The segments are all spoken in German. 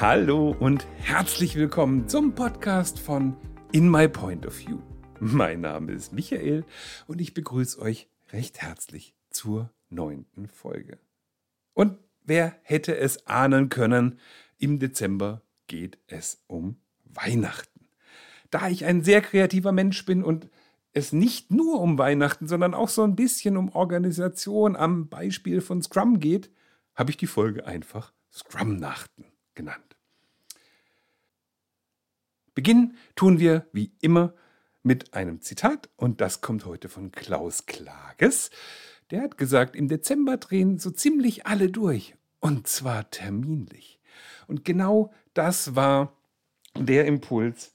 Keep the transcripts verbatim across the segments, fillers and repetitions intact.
Hallo und herzlich willkommen zum Podcast von In My Point of View. Mein Name ist Michael und ich begrüße euch recht herzlich zur neunten Folge. Und wer hätte es ahnen können, im Dezember geht es um Weihnachten. Da ich ein sehr kreativer Mensch bin und es nicht nur um Weihnachten, sondern auch so ein bisschen um Organisation am Beispiel von Scrum geht, habe ich die Folge einfach Scrum-Nachten genannt. Beginn tun wir wie immer mit einem Zitat und das kommt heute von Klaus Klages. Der hat gesagt, im Dezember drehen so ziemlich alle durch und zwar terminlich. Und genau das war der Impuls,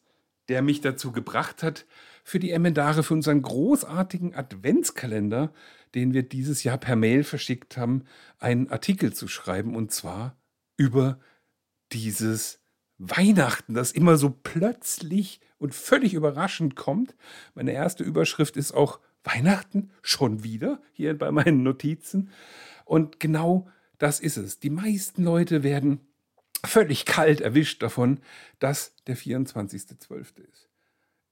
der mich dazu gebracht hat, für die Emendare, für unseren großartigen Adventskalender, den wir dieses Jahr per Mail verschickt haben, einen Artikel zu schreiben, und zwar über dieses Weihnachten, das immer so plötzlich und völlig überraschend kommt. Meine erste Überschrift ist auch Weihnachten, schon wieder, hier bei meinen Notizen. Und genau das ist es. Die meisten Leute werden völlig kalt erwischt davon, dass der vierundzwanzigster zwölfter ist.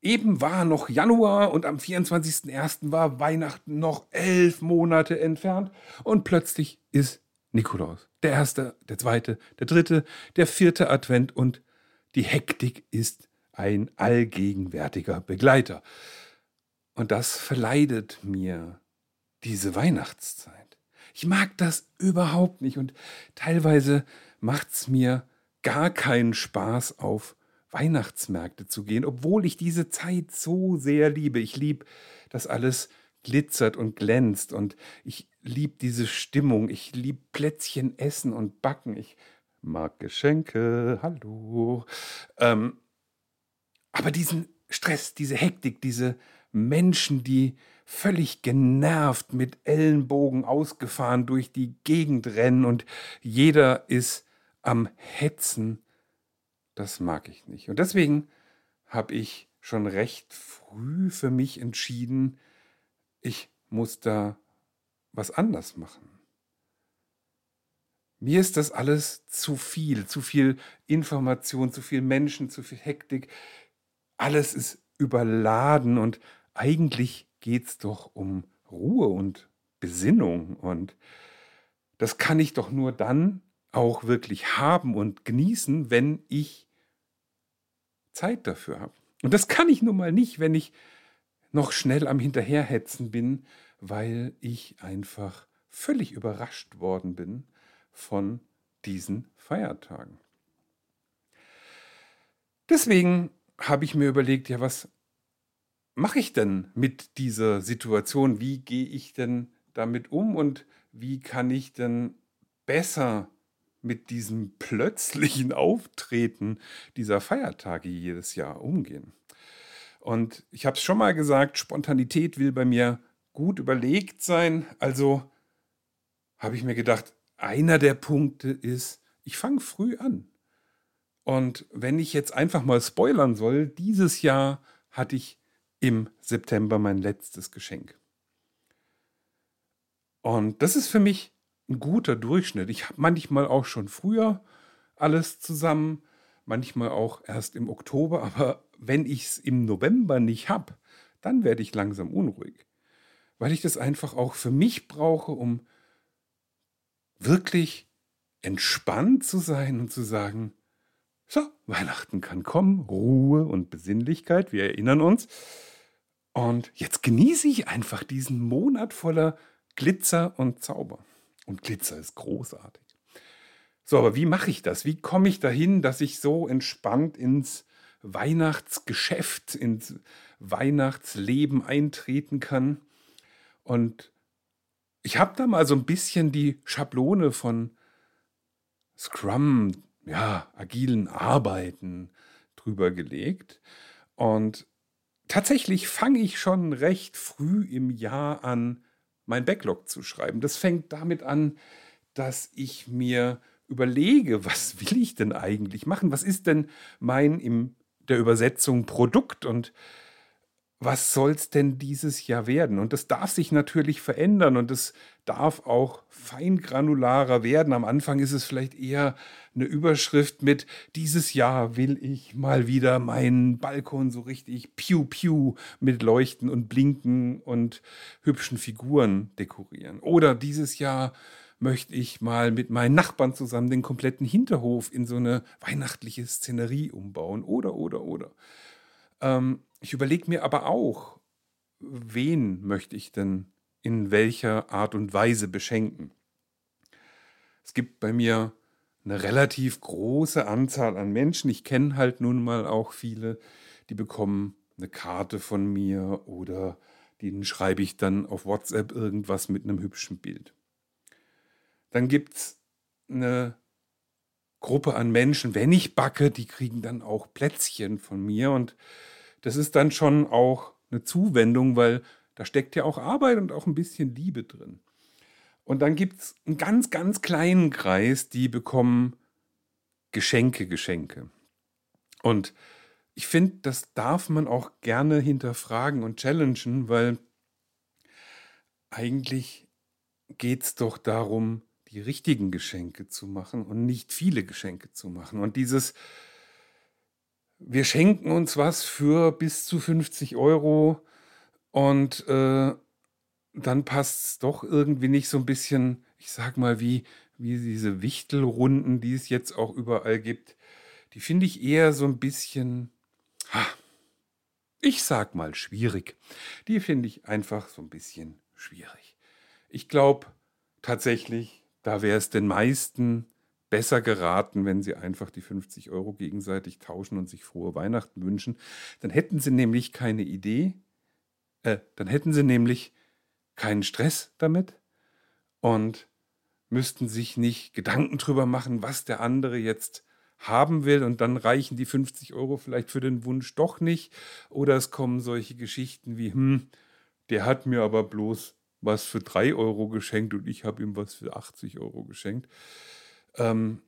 Eben war noch Januar und am vierundzwanzigster erster war Weihnachten noch elf Monate entfernt. Und plötzlich ist Nikolaus. Der erste, der zweite, der dritte, der vierte Advent und die Hektik ist ein allgegenwärtiger Begleiter. Und das verleidet mir diese Weihnachtszeit. Ich mag das überhaupt nicht und teilweise macht's mir gar keinen Spaß, auf Weihnachtsmärkte zu gehen, obwohl ich diese Zeit so sehr liebe. Ich liebe, dass alles glitzert und glänzt und ich liebe diese Stimmung. Ich liebe Plätzchen essen und backen. Ich mag Geschenke, hallo. Ähm, aber diesen Stress, diese Hektik, diese Menschen, die völlig genervt mit Ellenbogen ausgefahren durch die Gegend rennen und jeder ist am Hetzen, das mag ich nicht. Und deswegen habe ich schon recht früh für mich entschieden, ich muss da was anders machen. Mir ist das alles zu viel, zu viel Information, zu viel Menschen, zu viel Hektik. Alles ist überladen und eigentlich geht es doch um Ruhe und Besinnung. Und das kann ich doch nur dann auch wirklich haben und genießen, wenn ich Zeit dafür habe. Und das kann ich nun mal nicht, wenn ich noch schnell am Hinterherhetzen bin, weil ich einfach völlig überrascht worden bin von diesen Feiertagen. Deswegen habe ich mir überlegt, ja, was mache ich denn mit dieser Situation? Wie gehe ich denn damit um und wie kann ich denn besser mit diesem plötzlichen Auftreten dieser Feiertage jedes Jahr umgehen? Und ich habe es schon mal gesagt, Spontanität will bei mir gut überlegt sein. Also habe ich mir gedacht, einer der Punkte ist, ich fange früh an. Und wenn ich jetzt einfach mal spoilern soll, dieses Jahr hatte ich im September mein letztes Geschenk. Und das ist für mich ein guter Durchschnitt. Ich habe manchmal auch schon früher alles zusammen, manchmal auch erst im Oktober, aber wenn ich es im November nicht habe, dann werde ich langsam unruhig, weil ich das einfach auch für mich brauche, um wirklich entspannt zu sein und zu sagen, so, Weihnachten kann kommen, Ruhe und Besinnlichkeit, wir erinnern uns. Und jetzt genieße ich einfach diesen Monat voller Glitzer und Zauber. Und Glitzer ist großartig. So, aber wie mache ich das? Wie komme ich dahin, dass ich so entspannt ins Weihnachtsgeschäft, ins Weihnachtsleben eintreten kann? Und ich habe da mal so ein bisschen die Schablone von Scrum, ja, agilen Arbeiten drüber gelegt. Und tatsächlich fange ich schon recht früh im Jahr an, mein Backlog zu schreiben. Das fängt damit an, dass ich mir überlege, was will ich denn eigentlich machen? Was ist denn mein in der Übersetzung Produkt und was soll es denn dieses Jahr werden? Und das darf sich natürlich verändern und das darf auch feingranularer werden. Am Anfang ist es vielleicht eher eine Überschrift mit, dieses Jahr will ich mal wieder meinen Balkon so richtig piu piu mit Leuchten und Blinken und hübschen Figuren dekorieren. Oder dieses Jahr möchte ich mal mit meinen Nachbarn zusammen den kompletten Hinterhof in so eine weihnachtliche Szenerie umbauen. Oder, oder, oder. Ähm, ich überlege mir aber auch, wen möchte ich denn in welcher Art und Weise beschenken. Es gibt bei mir eine relativ große Anzahl an Menschen. Ich kenne halt nun mal auch viele, die bekommen eine Karte von mir oder denen schreibe ich dann auf WhatsApp irgendwas mit einem hübschen Bild. Dann gibt es eine Gruppe an Menschen, wenn ich backe, die kriegen dann auch Plätzchen von mir und das ist dann schon auch eine Zuwendung, weil da steckt ja auch Arbeit und auch ein bisschen Liebe drin. Und dann gibt es einen ganz, ganz kleinen Kreis, die bekommen Geschenke, Geschenke. Und ich finde, das darf man auch gerne hinterfragen und challengen, weil eigentlich geht es doch darum, die richtigen Geschenke zu machen und nicht viele Geschenke zu machen. Und dieses, wir schenken uns was für bis zu fünfzig Euro und äh, dann passt es doch irgendwie nicht so ein bisschen, ich sag mal, wie, wie diese Wichtelrunden, die es jetzt auch überall gibt, die finde ich eher so ein bisschen, ha, ich sag mal, schwierig. Die finde ich einfach so ein bisschen schwierig. Ich glaube tatsächlich, da wäre es den meisten besser geraten, wenn sie einfach die fünfzig Euro gegenseitig tauschen und sich frohe Weihnachten wünschen. Dann hätten sie nämlich keine Idee, äh, dann hätten sie nämlich keinen Stress damit und müssten sich nicht Gedanken drüber machen, was der andere jetzt haben will und dann reichen die fünfzig Euro vielleicht für den Wunsch doch nicht oder es kommen solche Geschichten wie, hm, der hat mir aber bloß was für drei Euro geschenkt und ich habe ihm was für achtzig Euro geschenkt. Ähm,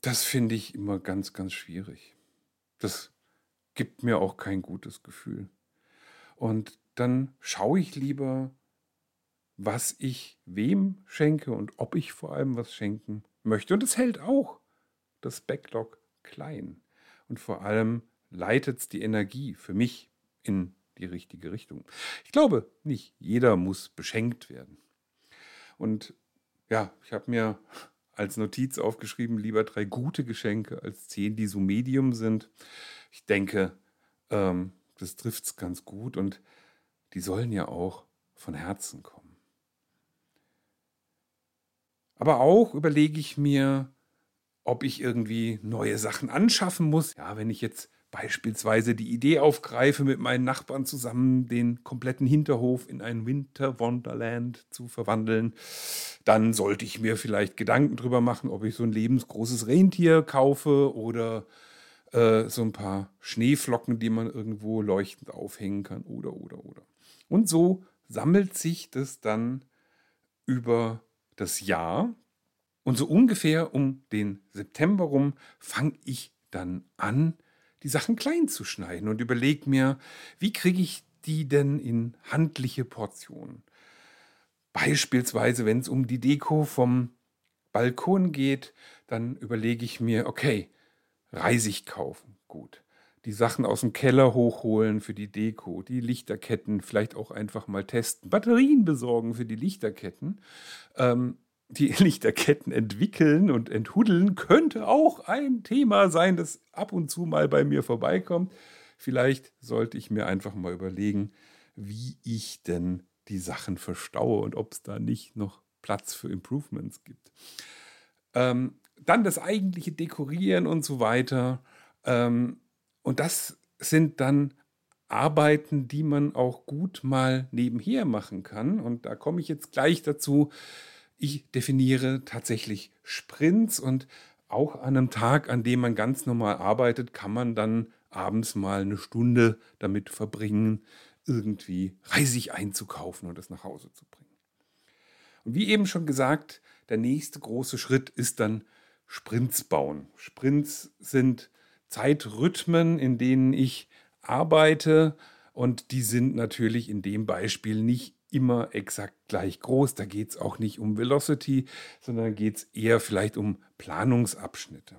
das finde ich immer ganz, ganz schwierig. Das gibt mir auch kein gutes Gefühl. Und dann schaue ich lieber, was ich wem schenke und ob ich vor allem was schenken möchte. Und es hält auch das Backlog klein. Und vor allem leitet es die Energie für mich in die richtige Richtung. Ich glaube, nicht jeder muss beschenkt werden. Und ja, ich habe mir als Notiz aufgeschrieben, lieber drei gute Geschenke als zehn, die so medium sind. Ich denke, ähm, das trifft es ganz gut und die sollen ja auch von Herzen kommen. Aber auch überlege ich mir, ob ich irgendwie neue Sachen anschaffen muss. Ja, wenn ich jetzt beispielsweise die Idee aufgreife, mit meinen Nachbarn zusammen den kompletten Hinterhof in ein Winter Wonderland zu verwandeln, dann sollte ich mir vielleicht Gedanken drüber machen, ob ich so ein lebensgroßes Rentier kaufe oder äh, so ein paar Schneeflocken, die man irgendwo leuchtend aufhängen kann oder, oder, oder. Und so sammelt sich das dann über das Jahr und so ungefähr um den September rum fange ich dann an, die Sachen klein zu schneiden und überlege mir, wie kriege ich die denn in handliche Portionen? Beispielsweise, wenn es um die Deko vom Balkon geht, dann überlege ich mir, okay, Reisig kaufen, gut. Die Sachen aus dem Keller hochholen für die Deko, die Lichterketten vielleicht auch einfach mal testen, Batterien besorgen für die Lichterketten, ähm, die Lichterketten entwickeln und enthudeln, könnte auch ein Thema sein, das ab und zu mal bei mir vorbeikommt. Vielleicht sollte ich mir einfach mal überlegen, wie ich denn die Sachen verstaue und ob es da nicht noch Platz für Improvements gibt. Ähm, dann das eigentliche Dekorieren und so weiter. Ähm, und das sind dann Arbeiten, die man auch gut mal nebenher machen kann. Und da komme ich jetzt gleich dazu. Ich definiere tatsächlich Sprints und auch an einem Tag, an dem man ganz normal arbeitet, kann man dann abends mal eine Stunde damit verbringen, irgendwie Reisig einzukaufen und das nach Hause zu bringen. Und wie eben schon gesagt, der nächste große Schritt ist dann Sprints bauen. Sprints sind Zeitrhythmen, in denen ich arbeite und die sind natürlich in dem Beispiel nicht immer exakt gleich groß. Da geht es auch nicht um Velocity, sondern geht es eher vielleicht um Planungsabschnitte.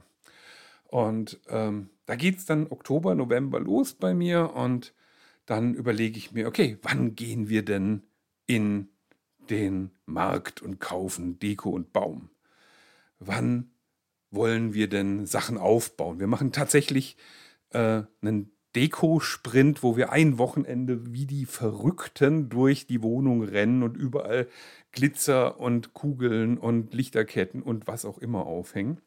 Und ähm, da geht es dann Oktober, November los bei mir und dann überlege ich mir, okay, wann gehen wir denn in den Markt und kaufen Deko und Baum? Wann wollen wir denn Sachen aufbauen? Wir machen tatsächlich äh, einen Deko-Sprint, wo wir ein Wochenende wie die Verrückten durch die Wohnung rennen und überall Glitzer und Kugeln und Lichterketten und was auch immer aufhängen.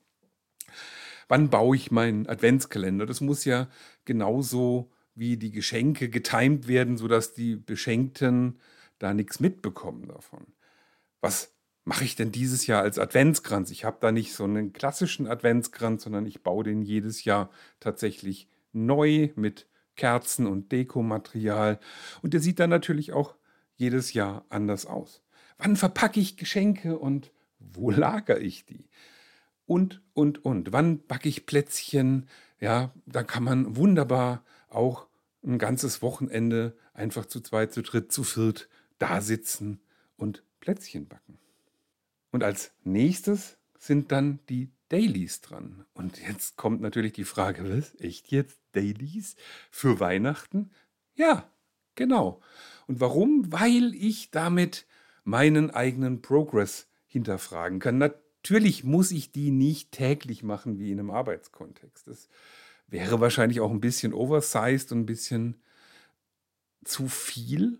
Wann baue ich meinen Adventskalender? Das muss ja genauso wie die Geschenke getimt werden, sodass die Beschenkten da nichts mitbekommen davon. Was mache ich denn dieses Jahr als Adventskranz? Ich habe da nicht so einen klassischen Adventskranz, sondern ich baue den jedes Jahr tatsächlich neu mit Kerzen und Dekomaterial. Und der sieht dann natürlich auch jedes Jahr anders aus. Wann verpacke ich Geschenke und wo lagere ich die? Und, und, und. Wann backe ich Plätzchen? Ja, da kann man wunderbar auch ein ganzes Wochenende einfach zu zweit, zu dritt, zu viert da sitzen und Plätzchen backen. Und als nächstes sind dann die Dailies dran. Und jetzt kommt natürlich die Frage, was, echt jetzt Dailies für Weihnachten? Ja, genau. Und warum? Weil ich damit meinen eigenen Progress hinterfragen kann. Natürlich muss ich die nicht täglich machen wie in einem Arbeitskontext. Das wäre wahrscheinlich auch ein bisschen oversized und ein bisschen zu viel.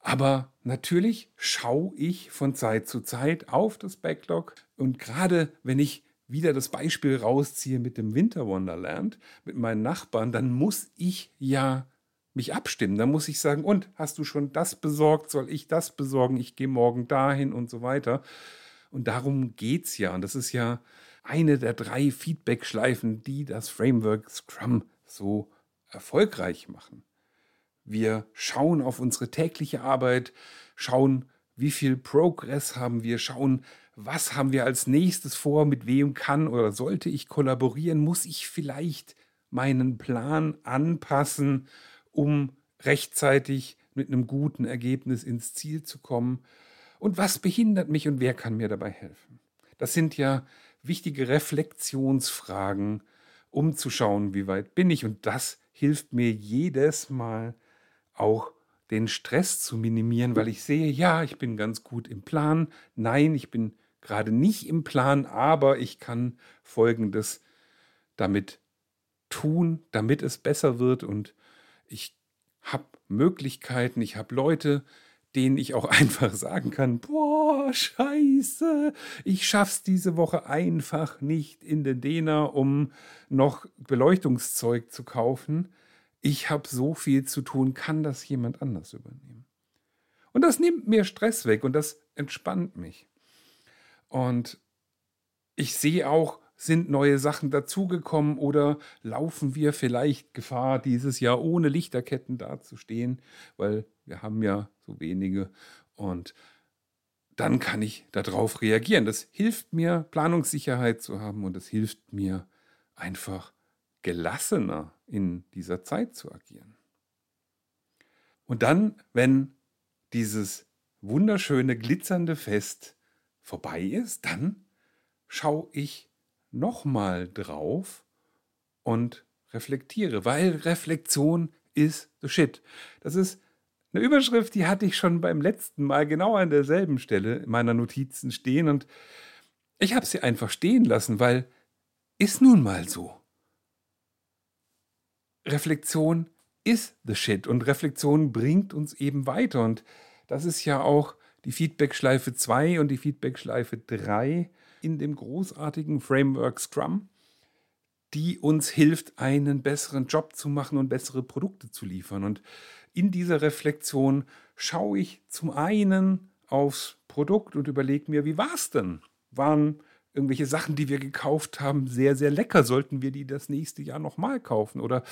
Aber natürlich schaue ich von Zeit zu Zeit auf das Backlog. Und gerade wenn ich wieder das Beispiel rausziehe mit dem Winter Wonderland, mit meinen Nachbarn, dann muss ich ja mich abstimmen. Dann muss ich sagen, und, hast du schon das besorgt? Soll ich das besorgen? Ich gehe morgen dahin und so weiter. Und darum geht es ja. Und das ist ja eine der drei Feedback-Schleifen, die das Framework Scrum so erfolgreich machen. Wir schauen auf unsere tägliche Arbeit, schauen, wie viel Progress haben wir, schauen, was haben wir als nächstes vor, mit wem kann oder sollte ich kollaborieren, muss ich vielleicht meinen Plan anpassen, um rechtzeitig mit einem guten Ergebnis ins Ziel zu kommen und was behindert mich und wer kann mir dabei helfen. Das sind ja wichtige Reflexionsfragen, um zu schauen, wie weit bin ich und das hilft mir jedes Mal, auch den Stress zu minimieren, weil ich sehe, ja, ich bin ganz gut im Plan. Nein, ich bin gerade nicht im Plan, aber ich kann Folgendes damit tun, damit es besser wird. Und ich habe Möglichkeiten, ich habe Leute, denen ich auch einfach sagen kann, boah, scheiße, ich schaff's diese Woche einfach nicht in den Dena, um noch Beleuchtungszeug zu kaufen. Ich habe so viel zu tun, kann das jemand anders übernehmen? Und das nimmt mir Stress weg und das entspannt mich. Und ich sehe auch, sind neue Sachen dazugekommen oder laufen wir vielleicht Gefahr, dieses Jahr ohne Lichterketten dazustehen, weil wir haben ja so wenige und dann kann ich darauf reagieren. Das hilft mir, Planungssicherheit zu haben und das hilft mir einfach gelassener in dieser Zeit zu agieren. Und dann, wenn dieses wunderschöne, glitzernde Fest vorbei ist, dann schaue ich nochmal drauf und reflektiere, weil Reflexion ist the shit. Das ist eine Überschrift, die hatte ich schon beim letzten Mal genau an derselben Stelle in meiner Notizen stehen und ich habe sie einfach stehen lassen, weil ist nun mal so. Reflexion ist the shit und Reflexion bringt uns eben weiter und das ist ja auch die Feedback-Schleife zwei und die Feedback-Schleife drei in dem großartigen Framework Scrum, die uns hilft, einen besseren Job zu machen und bessere Produkte zu liefern. Und in dieser Reflexion schaue ich zum einen aufs Produkt und überlege mir, wie war es denn? Waren irgendwelche Sachen, die wir gekauft haben, sehr, sehr lecker. Sollten wir die das nächste Jahr nochmal kaufen? Oder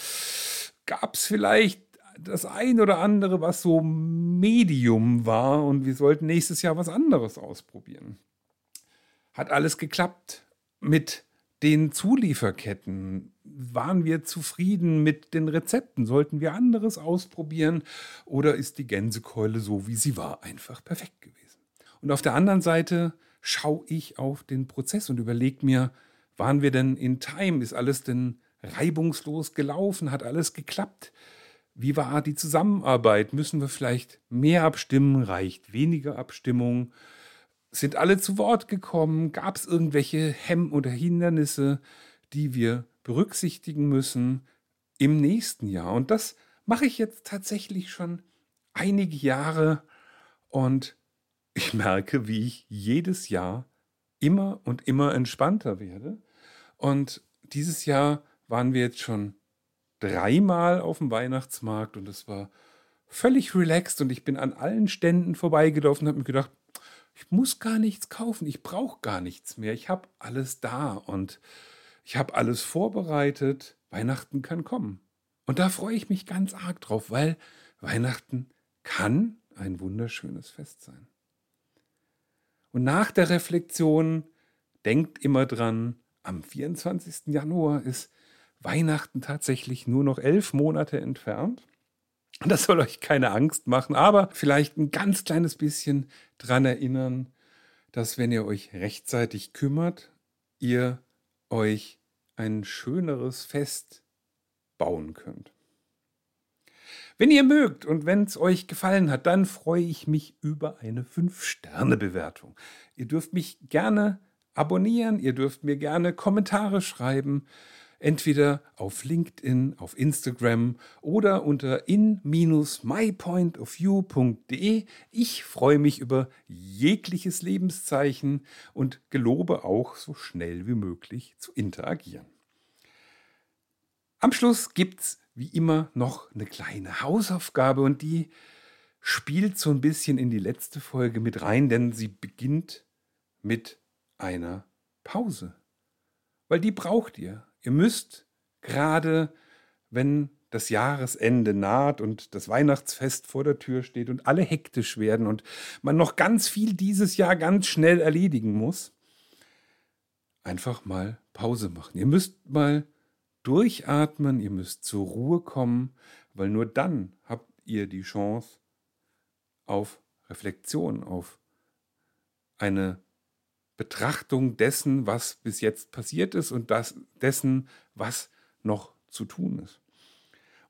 gab es vielleicht das ein oder andere, was so Medium war und wir sollten nächstes Jahr was anderes ausprobieren? Hat alles geklappt mit den Zulieferketten? Waren wir zufrieden mit den Rezepten? Sollten wir anderes ausprobieren? Oder ist die Gänsekeule so, wie sie war, einfach perfekt gewesen? Und auf der anderen Seite schaue ich auf den Prozess und überlege mir, waren wir denn in Time? Ist alles denn reibungslos gelaufen? Hat alles geklappt? Wie war die Zusammenarbeit? Müssen wir vielleicht mehr abstimmen? Reicht weniger Abstimmung? Sind alle zu Wort gekommen? Gab es irgendwelche Hemm- oder Hindernisse, die wir berücksichtigen müssen im nächsten Jahr? Und das mache ich jetzt tatsächlich schon einige Jahre und ich merke, wie ich jedes Jahr immer und immer entspannter werde. Und dieses Jahr waren wir jetzt schon dreimal auf dem Weihnachtsmarkt und es war völlig relaxed und ich bin an allen Ständen vorbeigelaufen und habe mir gedacht, ich muss gar nichts kaufen, ich brauche gar nichts mehr, ich habe alles da und ich habe alles vorbereitet, Weihnachten kann kommen. Und da freue ich mich ganz arg drauf, weil Weihnachten kann ein wunderschönes Fest sein. Und nach der Reflexion denkt immer dran, am vierundzwanzigsten Januar ist Weihnachten tatsächlich nur noch elf Monate entfernt. Und das soll euch keine Angst machen, aber vielleicht ein ganz kleines bisschen daran erinnern, dass wenn ihr euch rechtzeitig kümmert, ihr euch ein schöneres Fest bauen könnt. Wenn ihr mögt und wenn es euch gefallen hat, dann freue ich mich über eine fünf Sterne Bewertung. Ihr dürft mich gerne abonnieren, ihr dürft mir gerne Kommentare schreiben, entweder auf LinkedIn, auf Instagram oder unter in dash my point of view punkt de. Ich freue mich über jegliches Lebenszeichen und gelobe auch, so schnell wie möglich zu interagieren. Am Schluss gibt's wie immer noch eine kleine Hausaufgabe und die spielt so ein bisschen in die letzte Folge mit rein, denn sie beginnt mit einer Pause. Weil die braucht ihr. Ihr müsst gerade, wenn das Jahresende naht und das Weihnachtsfest vor der Tür steht und alle hektisch werden und man noch ganz viel dieses Jahr ganz schnell erledigen muss, einfach mal Pause machen. Ihr müsst mal durchatmen, ihr müsst zur Ruhe kommen, weil nur dann habt ihr die Chance auf Reflexion, auf eine Betrachtung dessen, was bis jetzt passiert ist und das, dessen, was noch zu tun ist.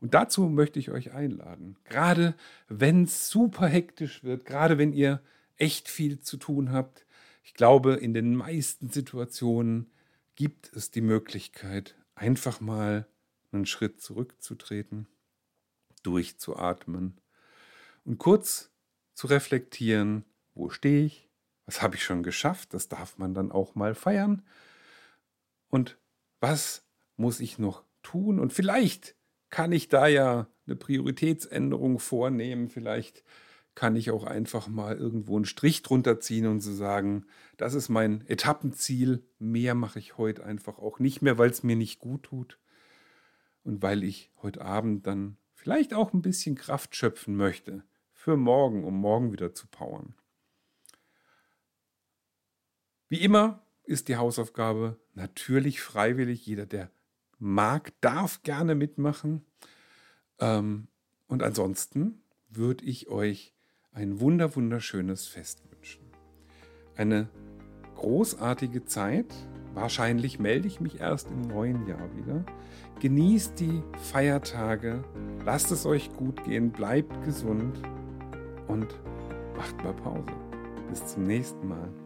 Und dazu möchte ich euch einladen. Gerade wenn es super hektisch wird, gerade wenn ihr echt viel zu tun habt, ich glaube, in den meisten Situationen gibt es die Möglichkeit, einfach mal einen Schritt zurückzutreten, durchzuatmen und kurz zu reflektieren, wo stehe ich? Was habe ich schon geschafft? Das darf man dann auch mal feiern. Und was muss ich noch tun? Und vielleicht kann ich da ja eine Prioritätsänderung vornehmen. Vielleicht kann ich auch einfach mal irgendwo einen Strich drunter ziehen und so sagen, das ist mein Etappenziel. Mehr mache ich heute einfach auch nicht mehr, weil es mir nicht gut tut. Und weil ich heute Abend dann vielleicht auch ein bisschen Kraft schöpfen möchte für morgen, um morgen wieder zu powern. Wie immer ist die Hausaufgabe natürlich freiwillig. Jeder, der mag, darf gerne mitmachen. Und ansonsten würde ich euch ein wunder, wunderschönes Fest wünschen. Eine großartige Zeit. Wahrscheinlich melde ich mich erst im neuen Jahr wieder. Genießt die Feiertage. Lasst es euch gut gehen. Bleibt gesund und macht mal Pause. Bis zum nächsten Mal.